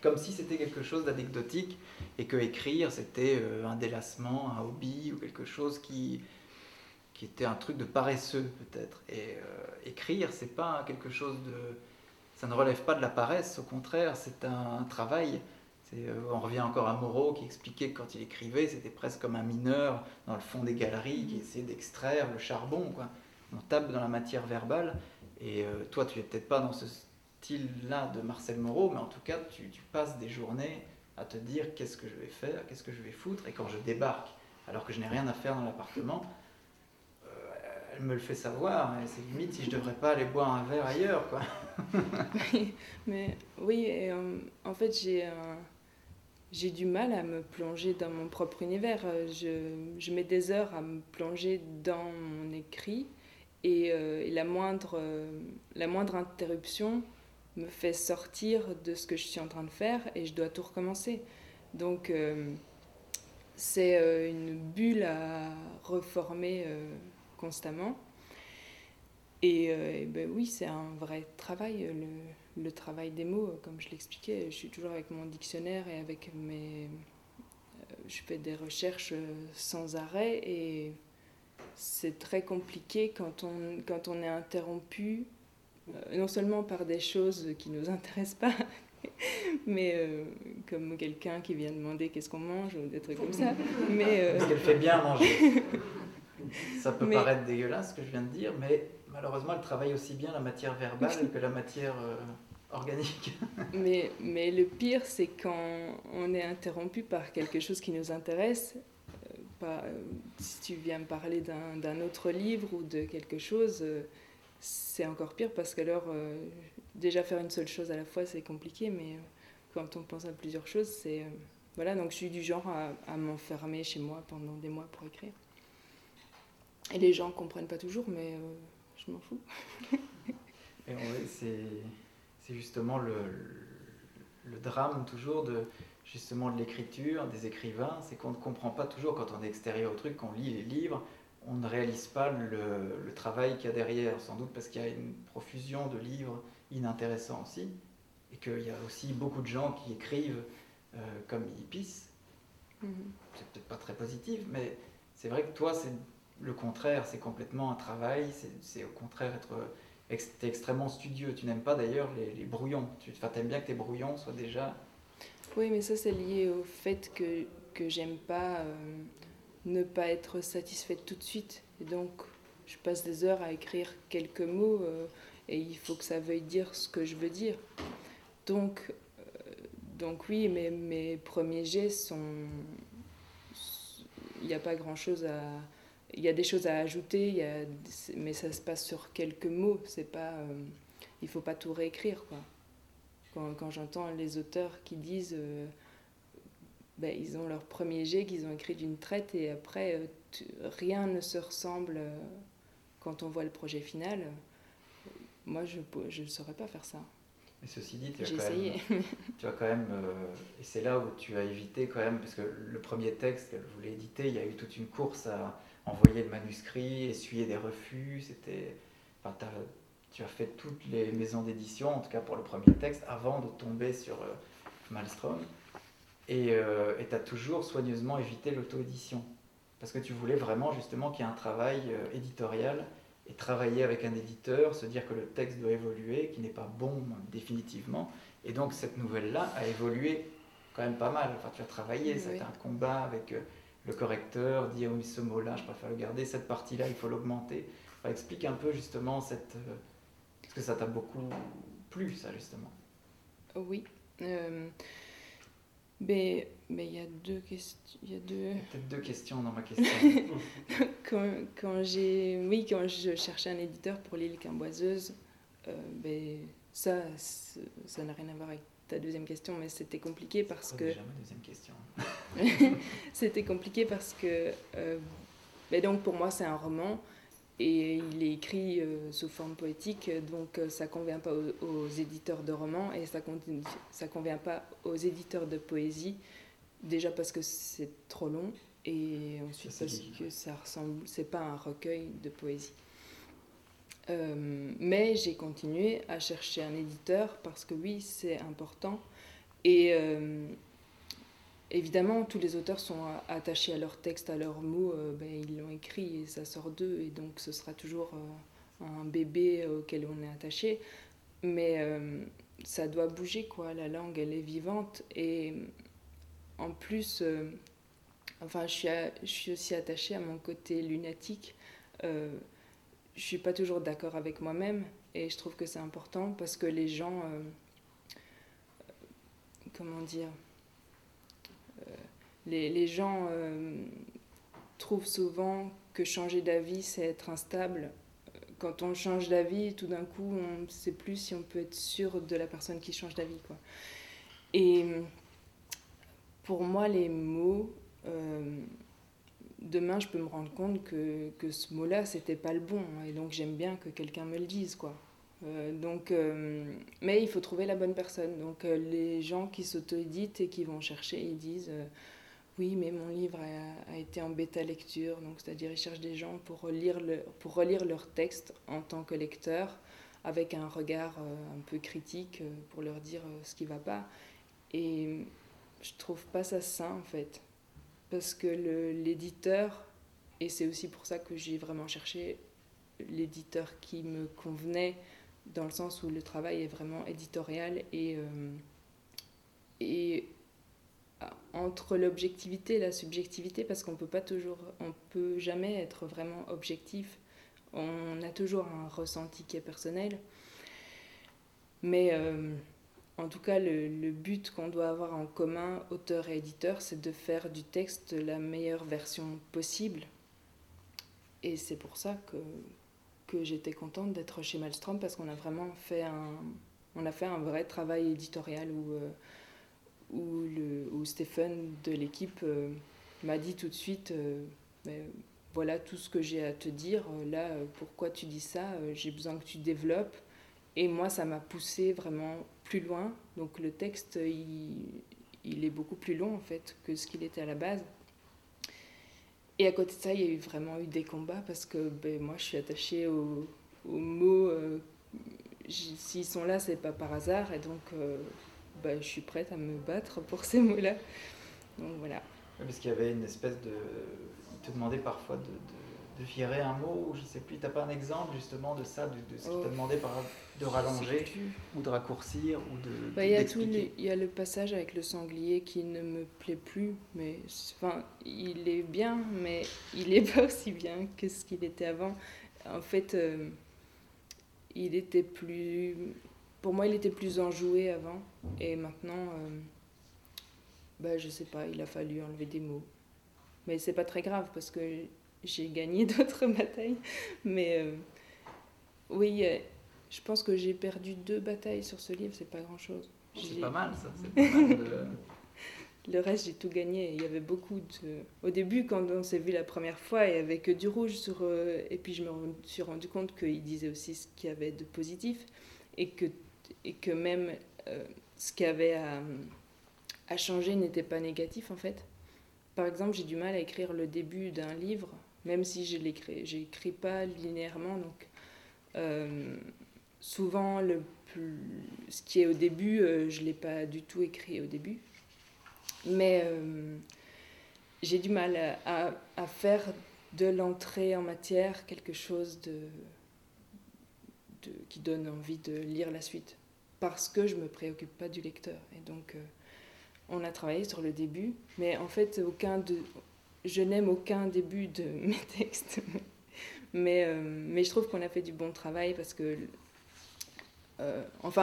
comme si c'était quelque chose d'anecdotique et que écrire c'était un délassement, un hobby ou quelque chose qui était un truc de paresseux peut-être. Et écrire, c'est pas quelque chose de... Ça ne relève pas de la paresse, au contraire, c'est un travail. On revient encore à Moreau qui expliquait que quand il écrivait, c'était presque comme un mineur dans le fond des galeries qui essayait d'extraire le charbon, quoi. On tape dans la matière verbale. Et toi, tu n'es peut-être pas dans ce style-là de Marcel Moreau, mais en tout cas, tu passes des journées à te dire qu'est-ce que je vais faire, qu'est-ce que je vais foutre. Et quand je débarque, alors que je n'ai rien à faire dans l'appartement, elle me le fait savoir, et c'est limite si je devrais pas aller boire un verre ailleurs, quoi. Oui, en fait, j'ai du mal à me plonger dans mon propre univers. Je mets des heures à me plonger dans mon écrit, et la moindre interruption me fait sortir de ce que je suis en train de faire, et je dois tout recommencer. Donc, c'est une bulle à reformer... constamment et ben oui c'est un vrai travail le travail des mots comme je l'expliquais. Je suis toujours avec mon dictionnaire et avec mes je fais des recherches sans arrêt et c'est très compliqué quand on est interrompu non seulement par des choses qui nous intéressent pas mais comme quelqu'un qui vient demander qu'est-ce qu'on mange ou des trucs comme ça mais parce qu'elle fait bien manger. Ça peut paraître dégueulasse ce que je viens de dire, mais malheureusement, elle travaille aussi bien la matière verbale que la matière organique. Mais le pire, c'est quand on est interrompu par quelque chose qui nous intéresse. Si tu viens me parler d'un autre livre ou de quelque chose, c'est encore pire parce qu'alors, déjà faire une seule chose à la fois, c'est compliqué, mais quand on pense à plusieurs choses, c'est... Voilà, donc je suis du genre à m'enfermer chez moi pendant des mois pour écrire. Et les gens ne comprennent pas toujours, mais je m'en fous. Et ouais, c'est justement le drame toujours de l'écriture, des écrivains, c'est qu'on ne comprend pas toujours quand on est extérieur au truc, quand on lit les livres, on ne réalise pas le travail qu'il y a derrière, sans doute parce qu'il y a une profusion de livres inintéressants aussi, et qu'il y a aussi beaucoup de gens qui écrivent comme ils pissent. Mm-hmm. C'est peut-être pas très positif, mais c'est vrai que toi, c'est le contraire, c'est complètement un travail, c'est au contraire être... T'es extrêmement studieux, tu n'aimes pas d'ailleurs les brouillons, t'aimes bien que tes brouillons soient déjà... Oui, mais ça c'est lié au fait que j'aime pas ne pas être satisfaite tout de suite, et donc je passe des heures à écrire quelques mots, et il faut que ça veuille dire ce que je veux dire. Donc oui, mes premiers jets sont... Il n'y a pas grand chose à... Il y a des choses à ajouter, mais ça se passe sur quelques mots. C'est pas, il ne faut pas tout réécrire, quoi. Quand j'entends les auteurs qui disent ils ont leur premier jet qu'ils ont écrit d'une traite et après, rien ne se ressemble quand on voit le projet final, moi, je ne saurais pas faire ça. Et ceci dit, tu as quand même et c'est là où tu as évité quand même, parce que le premier texte qu'elle voulait éditer, il y a eu toute une course à... envoyer le manuscrit, essuyer des refus, tu as fait toutes les maisons d'édition, en tout cas pour le premier texte, avant de tomber sur Malmström, et tu as toujours soigneusement évité l'auto-édition, parce que tu voulais vraiment justement qu'il y ait un travail éditorial, et travailler avec un éditeur, se dire que le texte doit évoluer, qu'il n'est pas bon définitivement, et donc cette nouvelle-là a évolué quand même pas mal, tu as travaillé, c'était un combat avec... le correcteur dit « oui, ce mot-là, je préfère le garder, cette partie-là, il faut l'augmenter. » Explique un peu justement cette... Est-ce que ça t'a beaucoup plu, ça, justement? Oui. Mais il y a deux questions... Il y a peut-être deux questions dans ma question. Quand je cherchais un éditeur pour l'île Quimboiseuse, ça n'a rien à voir avec ta deuxième question, mais c'était compliqué parce que... Déjà ma deuxième question. C'était compliqué parce que... donc pour moi, c'est un roman et il est écrit sous forme poétique, donc ça ne convient pas aux éditeurs de romans et ça ne convient pas aux éditeurs de poésie, déjà parce que c'est trop long et ensuite parce que ça ressemble... C'est pas un recueil de poésie. Mais j'ai continué à chercher un éditeur parce que oui, c'est important et évidemment tous les auteurs sont attachés à leur texte, à leurs mots, ils l'ont écrit et ça sort d'eux et donc ce sera toujours un bébé auquel on est attaché, mais ça doit bouger, quoi. La langue, elle est vivante et en plus je suis aussi attachée à mon côté lunatique. Je ne suis pas toujours d'accord avec moi-même et je trouve que c'est important parce que les gens, trouvent souvent que changer d'avis, c'est être instable. Quand on change d'avis, tout d'un coup, on ne sait plus si on peut être sûr de la personne qui change d'avis, quoi. Et pour moi, les mots... demain, je peux me rendre compte que ce mot-là, c'était pas le bon. Et donc, j'aime bien que quelqu'un me le dise, quoi. Mais il faut trouver la bonne personne. Donc, les gens qui s'auto-éditent et qui vont chercher, ils disent « Oui, mais mon livre a été en bêta-lecture. » Donc, c'est-à-dire, ils cherchent des gens pour relire leur texte en tant que lecteur, avec un regard un peu critique pour leur dire ce qui va pas. Et je trouve pas ça sain, en fait. Parce que l'éditeur, et c'est aussi pour ça que j'ai vraiment cherché l'éditeur qui me convenait, dans le sens où le travail est vraiment éditorial et entre l'objectivité et la subjectivité, parce qu'on peut pas toujours, on peut jamais être vraiment objectif, on a toujours un ressenti qui est personnel, mais en tout cas, le but qu'on doit avoir en commun, auteur et éditeur, c'est de faire du texte la meilleure version possible. Et c'est pour ça que que j'étais contente d'être chez Malmström parce qu'on a vraiment fait un vrai travail éditorial où Stéphane de l'équipe m'a dit tout de suite voilà tout ce que j'ai à te dire, là pourquoi tu dis ça, j'ai besoin que tu développes. Et moi ça m'a poussée vraiment plus loin, donc le texte il est beaucoup plus long en fait que ce qu'il était à la base. Et à côté de ça, il y a vraiment eu des combats parce que moi, je suis attachée aux mots. S'ils sont là, c'est pas par hasard. Et donc, je suis prête à me battre pour ces mots-là. Donc, voilà. Oui, parce qu'il y avait une espèce de... Il te demandait parfois de virer un mot, ou je sais plus. T'as pas un exemple, justement, de ça, de ce qu'il t'a demandé de rallonger ou de raccourcir ou de d'expliquer. Il y a le passage avec le sanglier qui ne me plaît plus, mais il est bien, mais il n'est pas aussi bien que ce qu'il était avant. En fait, il était plus... Pour moi, il était plus enjoué avant, et maintenant, je sais pas, il a fallu enlever des mots. Mais c'est pas très grave, parce que j'ai gagné d'autres batailles, mais oui... Je pense que j'ai perdu 2 batailles sur ce livre, c'est pas grand-chose. C'est pas mal, ça. C'est pas mal de... Le reste, j'ai tout gagné. Il y avait beaucoup de... Au début, quand on s'est vu la première fois, il n'y avait que du rouge. Et puis, je me suis rendu compte qu'il disait aussi ce qu'il y avait de positif. Et que même ce qu'il y avait à changer n'était pas négatif, en fait. Par exemple, j'ai du mal à écrire le début d'un livre, même si je n'écris pas linéairement, donc... Souvent, ce qui est au début, je ne l'ai pas du tout écrit au début. Mais j'ai du mal à faire de l'entrée en matière quelque chose qui donne envie de lire la suite. Parce que je ne me préoccupe pas du lecteur. Et donc, on a travaillé sur le début. Mais en fait, je n'aime aucun début de mes textes. Mais je trouve qu'on a fait du bon travail parce que...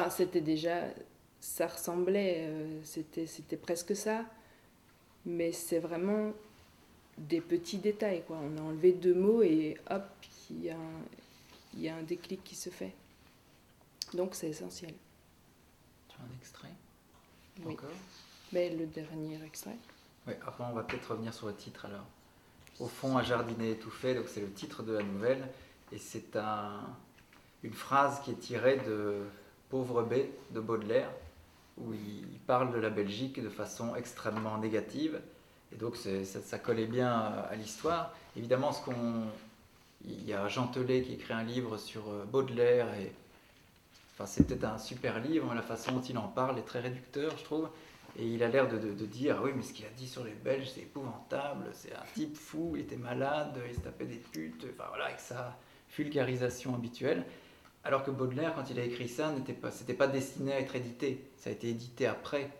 c'était déjà, ça ressemblait, c'était presque ça, mais c'est vraiment des petits détails, quoi. On a enlevé 2 mots et hop, il y a un déclic qui se fait. Donc c'est essentiel. Tu as un extrait ? Oui. Encore ? Mais le dernier extrait. Oui, après on va peut-être revenir sur le titre alors. Au fond, un jardin étouffé, donc c'est le titre de la nouvelle, et c'est une phrase qui est tirée de Pauvre Belgique de Baudelaire, où il parle de la Belgique de façon extrêmement négative, et donc ça collait bien à l'histoire. Évidemment, il y a Jean Tellet qui écrit un livre sur Baudelaire, c'est peut-être un super livre, la façon dont il en parle est très réducteur, je trouve, et il a l'air de dire « oui, mais ce qu'il a dit sur les Belges, c'est épouvantable, c'est un type fou, il était malade, il se tapait des putes, avec sa vulgarisation habituelle ». Alors que Baudelaire, quand il a écrit ça, c'était pas destiné à être édité. Ça a été édité après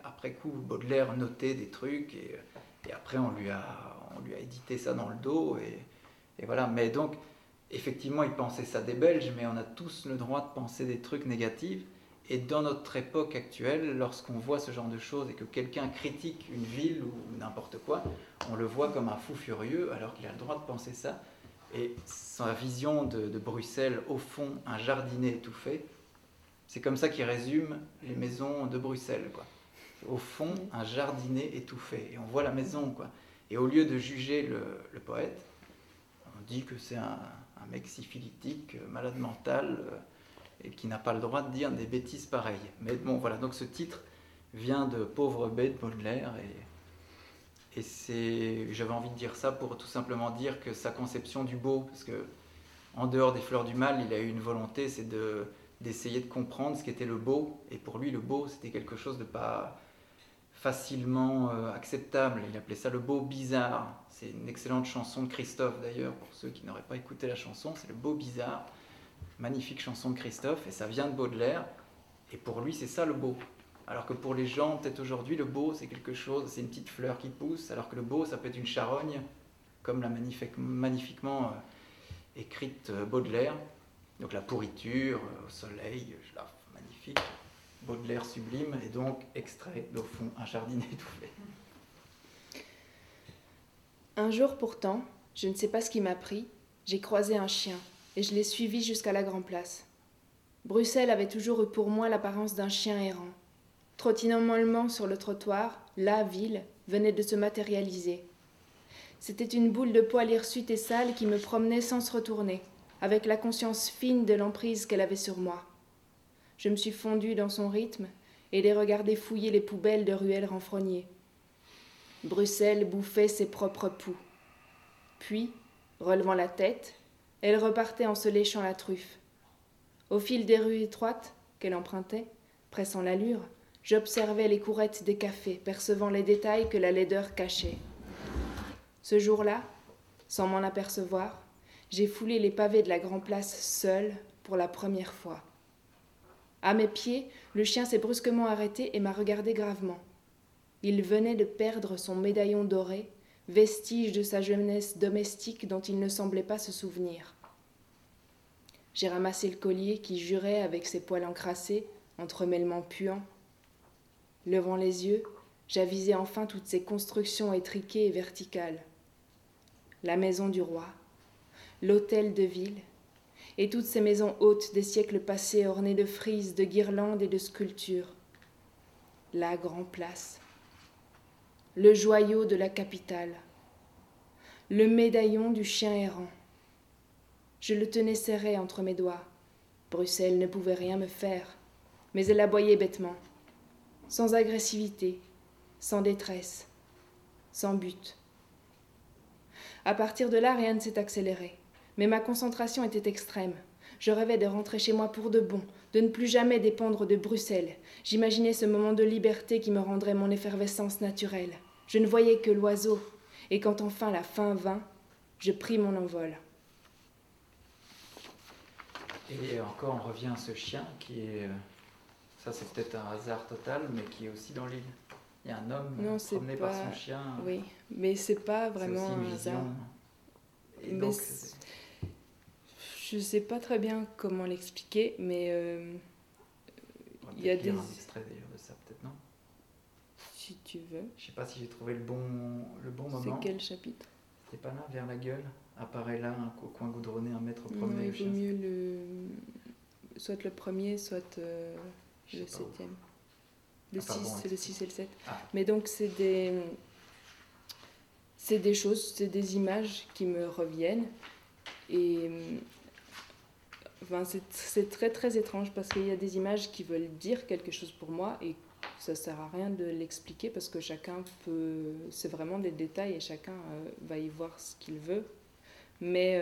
coup. Baudelaire notait des trucs et après on lui a édité ça dans le dos et voilà. Mais donc effectivement, il pensait ça des Belges, mais on a tous le droit de penser des trucs négatifs. Et dans notre époque actuelle, lorsqu'on voit ce genre de choses et que quelqu'un critique une ville ou n'importe quoi, on le voit comme un fou furieux, alors qu'il a le droit de penser ça. Et sa vision de Bruxelles, au fond, un jardin étouffé, c'est comme ça qu'il résume les maisons de Bruxelles, quoi. Au fond, un jardin étouffé. Et on voit la maison, quoi. Et au lieu de juger le poète, on dit que c'est un mec syphilitique, malade mental, et qui n'a pas le droit de dire des bêtises pareilles. Mais bon, voilà. Donc ce titre vient de Pauvre Belgique de Baudelaire Et j'avais envie de dire ça pour tout simplement dire que sa conception du beau, parce que en dehors des fleurs du mal, il a eu une volonté, c'est d'essayer de comprendre ce qu'était le beau. Et pour lui, le beau, c'était quelque chose de pas facilement acceptable. Il appelait ça le beau bizarre. C'est une excellente chanson de Christophe d'ailleurs, pour ceux qui n'auraient pas écouté la chanson, c'est le beau bizarre. Magnifique chanson de Christophe, et ça vient de Baudelaire. Et pour lui, c'est ça le beau. Alors que pour les gens, peut-être aujourd'hui, le beau, c'est quelque chose, c'est une petite fleur qui pousse, alors que le beau, ça peut être une charogne, comme l'a magnifiquement écrite Baudelaire. Donc la pourriture, au soleil, magnifique, Baudelaire sublime, et donc extrait d'au fond, un jardin étouffé. Un jour pourtant, je ne sais pas ce qui m'a pris, j'ai croisé un chien, et je les suivis jusqu'à la Grand Place. Bruxelles avait toujours eu pour moi l'apparence d'un chien errant. Trottinant mollement sur le trottoir, la ville venait de se matérialiser. C'était une boule de poils hirsute et sale qui me promenait sans se retourner, avec la conscience fine de l'emprise qu'elle avait sur moi. Je me suis fondue dans son rythme et les regardais fouiller les poubelles de ruelles renfrognées. Bruxelles bouffait ses propres poux. Puis, relevant la tête, elle repartait en se léchant la truffe. Au fil des rues étroites qu'elle empruntait, pressant l'allure, j'observais les courettes des cafés, percevant les détails que la laideur cachait. Ce jour-là, sans m'en apercevoir, j'ai foulé les pavés de la Grand Place seule pour la première fois. À mes pieds, le chien s'est brusquement arrêté et m'a regardé gravement. Il venait de perdre son médaillon doré, vestige de sa jeunesse domestique dont il ne semblait pas se souvenir. J'ai ramassé le collier qui jurait avec ses poils encrassés, entremêlement puants. Levant les yeux, j'avisais enfin toutes ces constructions étriquées et verticales. La maison du roi, l'hôtel de ville, et toutes ces maisons hautes des siècles passés ornées de frises, de guirlandes et de sculptures. La Grand Place, le joyau de la capitale, le médaillon du chien errant. Je le tenais serré entre mes doigts. Bruxelles ne pouvait rien me faire, mais elle aboyait bêtement. Sans agressivité, sans détresse, sans but. À partir de là, rien ne s'est accéléré. Mais ma concentration était extrême. Je rêvais de rentrer chez moi pour de bon, de ne plus jamais dépendre de Bruxelles. J'imaginais ce moment de liberté qui me rendrait mon effervescence naturelle. Je ne voyais que l'oiseau. Et quand enfin la fin vint, je pris mon envol. Et encore, on revient à ce chien qui est... Ça, c'est peut-être un hasard total, mais qui est aussi dans l'île. Il y a un homme promené par son chien. Oui, mais c'est pas vraiment un hasard. Et donc, je sais pas très bien comment l'expliquer, mais il y a des... un extrait d'ailleurs de ça, peut-être, non? Si tu veux. Je sais pas si j'ai trouvé le bon moment. C'est quel chapitre? C'était pas là, vers la gueule. Apparaît là, au coin goudronné, un mètre promené. Il vaut mieux soit le premier, soit... le 7e. Le 6 et le 7. Ah. Mais donc, c'est des choses, c'est des images qui me reviennent. Et enfin, c'est très, très étrange parce qu'il y a des images qui veulent dire quelque chose pour moi et ça ne sert à rien de l'expliquer parce que chacun peut... C'est vraiment des détails et chacun va y voir ce qu'il veut. Mais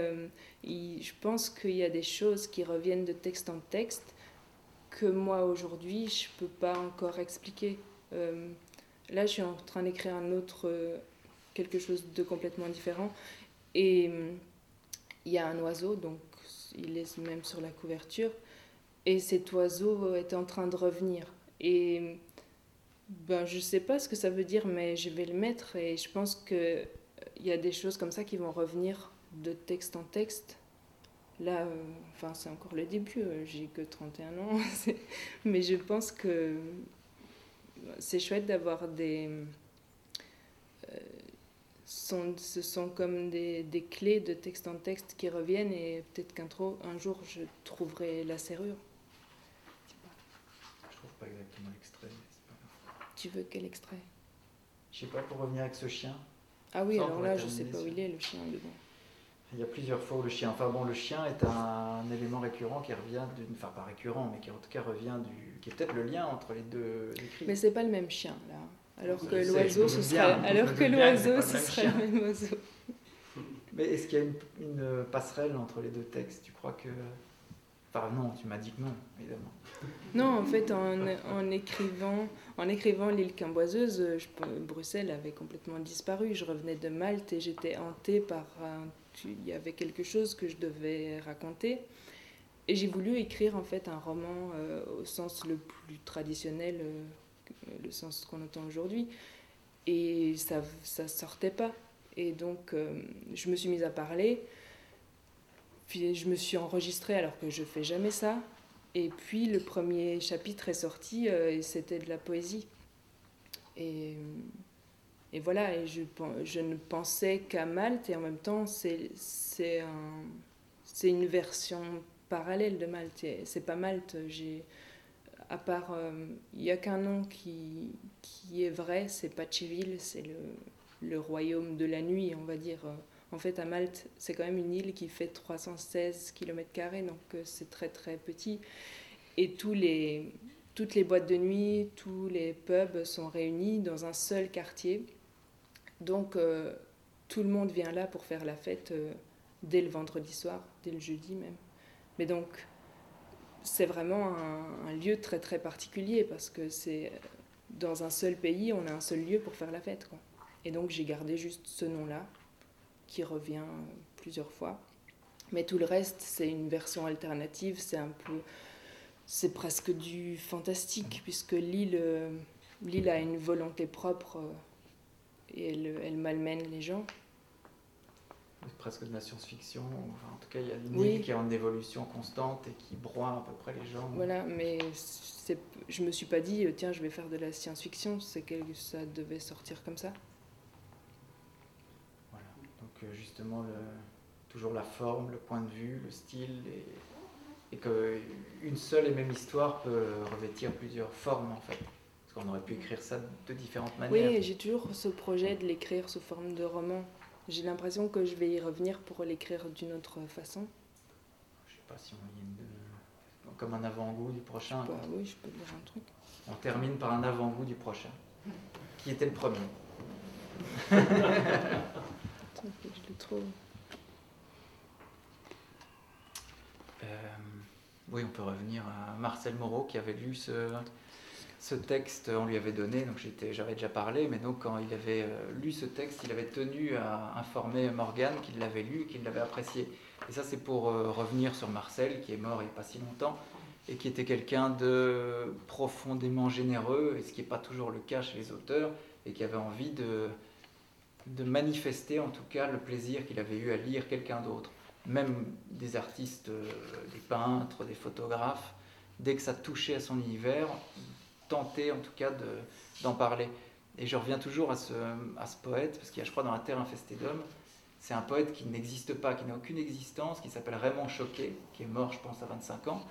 je pense qu'il y a des choses qui reviennent de texte en texte que moi, aujourd'hui, je ne peux pas encore expliquer. Là, je suis en train d'écrire un autre, quelque chose de complètement différent. Et il y a un oiseau, donc il est même sur la couverture. Et cet oiseau est en train de revenir. Et je ne sais pas ce que ça veut dire, mais je vais le mettre. Et je pense qu'il y a des choses comme ça qui vont revenir de texte en texte. Là, c'est encore le début, j'ai que 31 ans, mais je pense que c'est chouette d'avoir des... ce sont comme des clés de texte en texte qui reviennent et peut-être qu'un jour je trouverai la serrure. Je trouve pas exactement l'extrait, mais c'est pas grave. Tu veux quel extrait? Je sais pas, pour revenir avec ce chien. Ah oui, alors là, je sais pas où il est, le chien, dedans. Il y a plusieurs fois où le chien... le chien est un élément récurrent qui revient d'une... Enfin, pas récurrent, mais qui en tout cas revient du... qui est peut-être le lien entre les deux écrits. Mais c'est pas le même chien, là. Alors que l'oiseau, ce serait le même oiseau. Mais est-ce qu'il y a une passerelle entre les deux textes? Tu crois que... non, tu m'as dit que non, évidemment. Non, en fait, en écrivant L'île Quimboiseuse, Bruxelles avait complètement disparu. Je revenais de Malte et j'étais hantée par... il y avait quelque chose que je devais raconter. Et j'ai voulu écrire en fait un roman au sens le plus traditionnel, le sens qu'on entend aujourd'hui. Et ça sortait pas. Et donc, je me suis mise à parler. Puis je me suis enregistrée alors que je fais jamais ça. Et puis le premier chapitre est sorti et c'était de la poésie. Et voilà, et je ne pensais qu'à Malte et en même temps, c'est une version parallèle de Malte. C'est pas Malte, à part, il n'y a qu'un nom qui est vrai, c'est Paceville, c'est le royaume de la nuit, on va dire. En fait, à Malte, c'est quand même une île qui fait 316 km², donc c'est très très petit. Et toutes les boîtes de nuit, tous les pubs sont réunis dans un seul quartier. Donc tout le monde vient là pour faire la fête dès le vendredi soir, dès le jeudi même. Mais donc c'est vraiment un lieu très très particulier parce que c'est dans un seul pays, on a un seul lieu pour faire la fête, quoi. Et donc j'ai gardé juste ce nom-là qui revient plusieurs fois. Mais tout le reste, c'est une version alternative, c'est presque du fantastique puisque l'île a une volonté propre et elle malmène les gens. C'est presque de la science-fiction, enfin, en tout cas il y a une île qui est en évolution constante et qui broie à peu près les gens. Voilà, mais je me suis pas dit tiens je vais faire de la science-fiction, c'est que ça devait sortir comme ça. Voilà, donc justement toujours la forme, le point de vue, le style et qu'une seule et même histoire peut revêtir plusieurs formes en fait. Parce qu'on aurait pu écrire ça de différentes manières. Oui, j'ai toujours ce projet de l'écrire sous forme de roman. J'ai l'impression que je vais y revenir pour l'écrire d'une autre façon. Je ne sais pas si on y est comme un avant-goût du prochain. Oui, je peux dire un truc. On termine par un avant-goût du prochain, qui était le premier. Attends, faut que je le trouve. Oui, on peut revenir à Marcel Moreau qui avait lu ce texte, on lui avait donné, donc j'avais déjà parlé, mais donc quand il avait lu ce texte, il avait tenu à informer Morgane qu'il l'avait lu, qu'il l'avait apprécié. Et ça, c'est pour revenir sur Marcel, qui est mort il n'y a pas si longtemps, et qui était quelqu'un de profondément généreux, et ce qui n'est pas toujours le cas chez les auteurs, et qui avait envie de manifester en tout cas le plaisir qu'il avait eu à lire quelqu'un d'autre. Même des artistes, des peintres, des photographes, dès que ça touchait à son univers, tenter en tout cas d'en parler. Et je reviens toujours à ce poète, parce qu'il y a, je crois, dans La Terre infestée d'hommes, c'est un poète qui n'existe pas, qui n'a aucune existence, qui s'appelle Raymond Choquet, qui est mort, je pense, à 25 ans,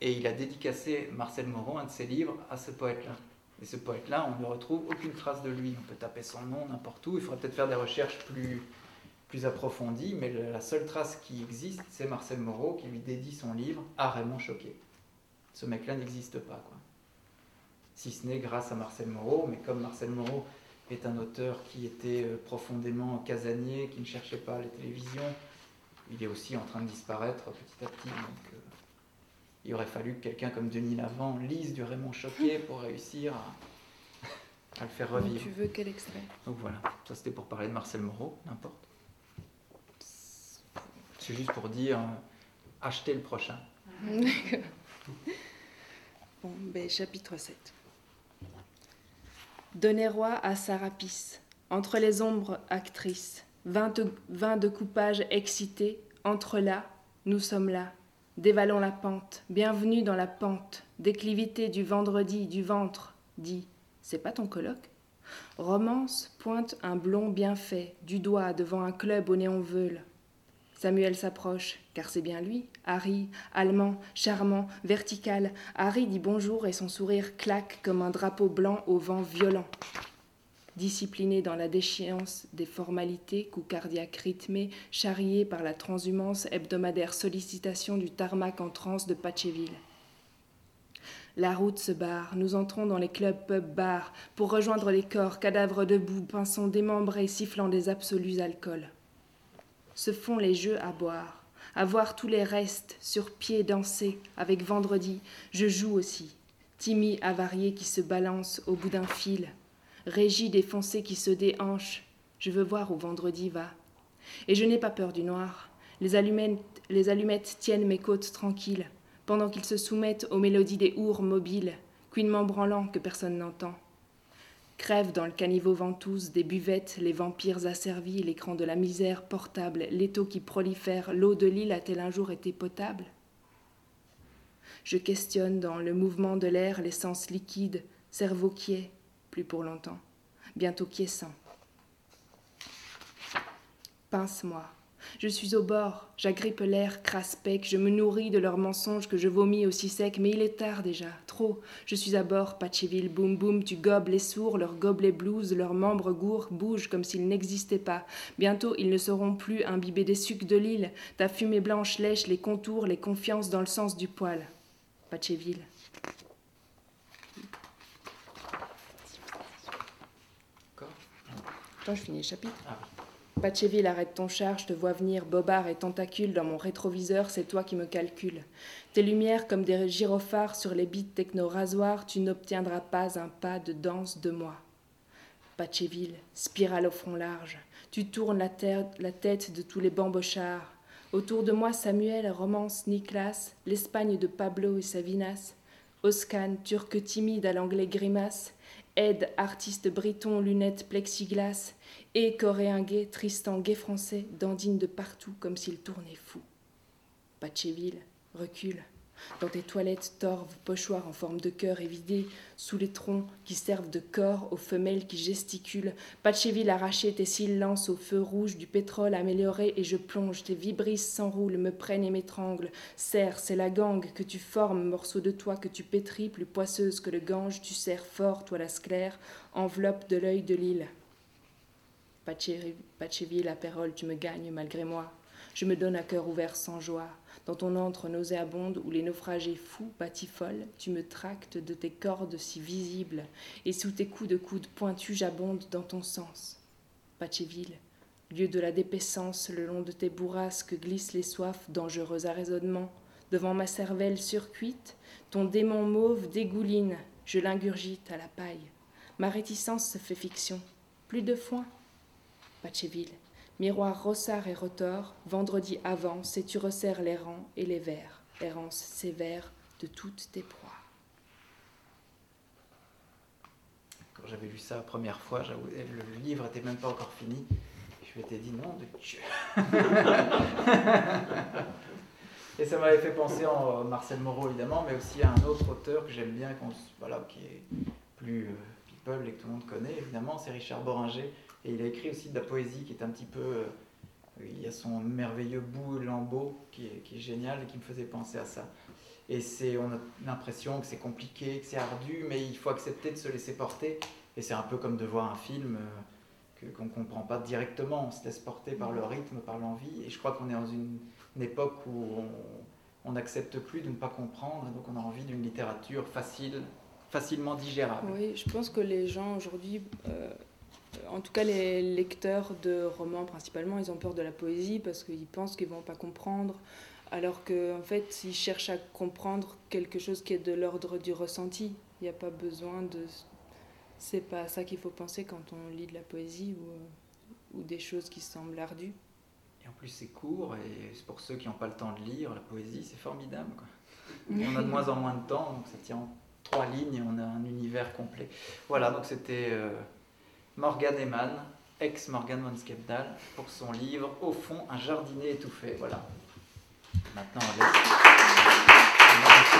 et il a dédicacé Marcel Moreau, un de ses livres, à ce poète-là. Et ce poète-là, on ne retrouve aucune trace de lui. On peut taper son nom n'importe où, il faudrait peut-être faire des recherches plus approfondies, mais la seule trace qui existe, c'est Marcel Moreau, qui lui dédie son livre à Raymond Choquet. Ce mec-là n'existe pas, quoi. Si ce n'est grâce à Marcel Moreau, mais comme Marcel Moreau est un auteur qui était profondément casanier, qui ne cherchait pas les télévisions, il est aussi en train de disparaître petit à petit. Donc, il aurait fallu que quelqu'un comme Denis Lavant lise du Raymond Choquet pour réussir à le faire revivre. Tu veux quel extrait ? Donc voilà, ça c'était pour parler de Marcel Moreau, n'importe. C'est juste pour dire, achetez le prochain. D'accord. Bon, ben, chapitre 7. Donnez roi à Sarapis, entre les ombres actrices, vin de coupage excité, entre là, nous sommes là, dévalons la pente, bienvenue dans la pente, déclivité du vendredi, du ventre, dit, c'est pas ton colloque ? Romance pointe un blond bien fait, du doigt devant un club au néon veule. Samuel s'approche, car c'est bien lui, Harry, allemand, charmant, vertical. Harry dit bonjour et son sourire claque comme un drapeau blanc au vent violent. Discipliné dans la déchéance des formalités, coup cardiaque rythmé, charrié par la transhumance hebdomadaire sollicitation du tarmac en transe de Paceville. La route se barre, nous entrons dans les clubs, pubs, bars, pour rejoindre les corps, cadavres debout, pinsons démembrés, sifflant des absolus alcools. Se font les jeux à boire, à voir tous les restes, sur pied danser, avec vendredi, je joue aussi, Timmy avarié qui se balance au bout d'un fil, Régie défoncée qui se déhanche, je veux voir où vendredi va. Et je n'ai pas peur du noir, les allumettes tiennent mes côtes tranquilles, pendant qu'ils se soumettent aux mélodies des ours mobiles, couinement branlant que personne n'entend. Crèvent dans le caniveau ventouse, des buvettes, les vampires asservis, l'écran de la misère portable, l'étau qui prolifère, l'eau de l'île a-t-elle un jour été potable ? Je questionne dans le mouvement de l'air les sens liquides, cerveau quiet, plus pour longtemps, bientôt quiescent. Pince-moi, Je suis au bord, j'agrippe l'air craspec, je me nourris de leurs mensonges que je vomis aussi sec, mais il est tard déjà, trop. Je suis à bord, Paceville, boum boum, tu gobes les sourds, leurs gobelets blues, leurs membres gourds bougent comme s'ils n'existaient pas. Bientôt, ils ne seront plus imbibés des sucs de l'île. Ta fumée blanche lèche les contours, les confiances dans le sens du poil. Paceville. Attends, je finis le chapitre. Ah oui. Paceville, arrête ton char, je te vois venir, bobard et tentacule, dans mon rétroviseur, c'est toi qui me calcules. Tes lumières comme des gyrophares sur les bites techno-rasoirs, tu n'obtiendras pas un pas de danse de moi. Paceville, spirale au front large, tu tournes la tête de tous les bambochards. Autour de moi, Samuel, Romance, Nicolas, l'Espagne de Pablo et Savinas, Oscan, turc timide à l'anglais grimace, Ed, artiste briton, lunettes plexiglas, et coréen gay, Tristan gay français, dandine de partout comme s'il tournait fou. Paceville, recule. Dans tes toilettes torves, pochoirs en forme de cœur et vidés, sous les troncs qui servent de corps aux femelles qui gesticulent, Paceville arraché, tes cils lancent au feu rouge du pétrole amélioré et je plonge, tes vibrisses s'enroulent, me prennent et m'étranglent. Serre, c'est la gangue que tu formes, morceau de toi que tu pétris, plus poisseuse que le gange, tu serres fort, toi la sclère, enveloppe de l'œil de l'île. Paceville, la pérole, tu me gagnes malgré moi. Je me donne à cœur ouvert sans joie. Dans ton antre nauséabonde où les naufragés fous batifolent, tu me tractes de tes cordes si visibles, et sous tes coups de coude pointus j'abonde dans ton sens. Paceville, lieu de la dépaissance, le long de tes bourrasques glissent les soifs dangereux à raisonnement. Devant ma cervelle surcuite, ton démon mauve dégouline, je l'ingurgite à la paille. Ma réticence se fait fiction, plus de foin. Paceville, miroir rossard et retors, vendredi avance et tu resserres les rangs et les vers, errance sévère de toutes tes proies. Quand j'avais lu ça la première fois, le livre n'était même pas encore fini. Je m'étais dit non de Dieu. Et ça m'avait fait penser à Marcel Moreau évidemment, mais aussi à un autre auteur que j'aime bien, qui est plus people et que tout le monde connaît évidemment, c'est Richard Boranger. Et il a écrit aussi de la poésie qui est un petit peu... il y a son merveilleux bout Lambeau qui est génial et qui me faisait penser à ça. Et on a l'impression que c'est compliqué, que c'est ardu, mais il faut accepter de se laisser porter. Et c'est un peu comme de voir un film qu'on ne comprend pas directement. On se laisse porter par le rythme, par l'envie. Et je crois qu'on est dans une époque où on n'accepte plus de ne pas comprendre. Et donc on a envie d'une littérature facilement digérable. Oui, je pense que les gens aujourd'hui... En tout cas, les lecteurs de romans, principalement, ils ont peur de la poésie parce qu'ils pensent qu'ils ne vont pas comprendre, alors qu'en fait, ils cherchent à comprendre quelque chose qui est de l'ordre du ressenti. Il n'y a pas besoin de... C'est pas ça qu'il faut penser quand on lit de la poésie ou des choses qui semblent ardues. Et en plus, c'est court, et pour ceux qui n'ont pas le temps de lire, la poésie, c'est formidable, quoi. On a de moins en moins de temps, donc ça tient en 3 lignes et on a un univers complet. Voilà, donc c'était... Morgane Heymans, ex-Morgane von Skeppdal, pour son livre « Au fond, un jardin étouffé ». Voilà. Maintenant, on laisse...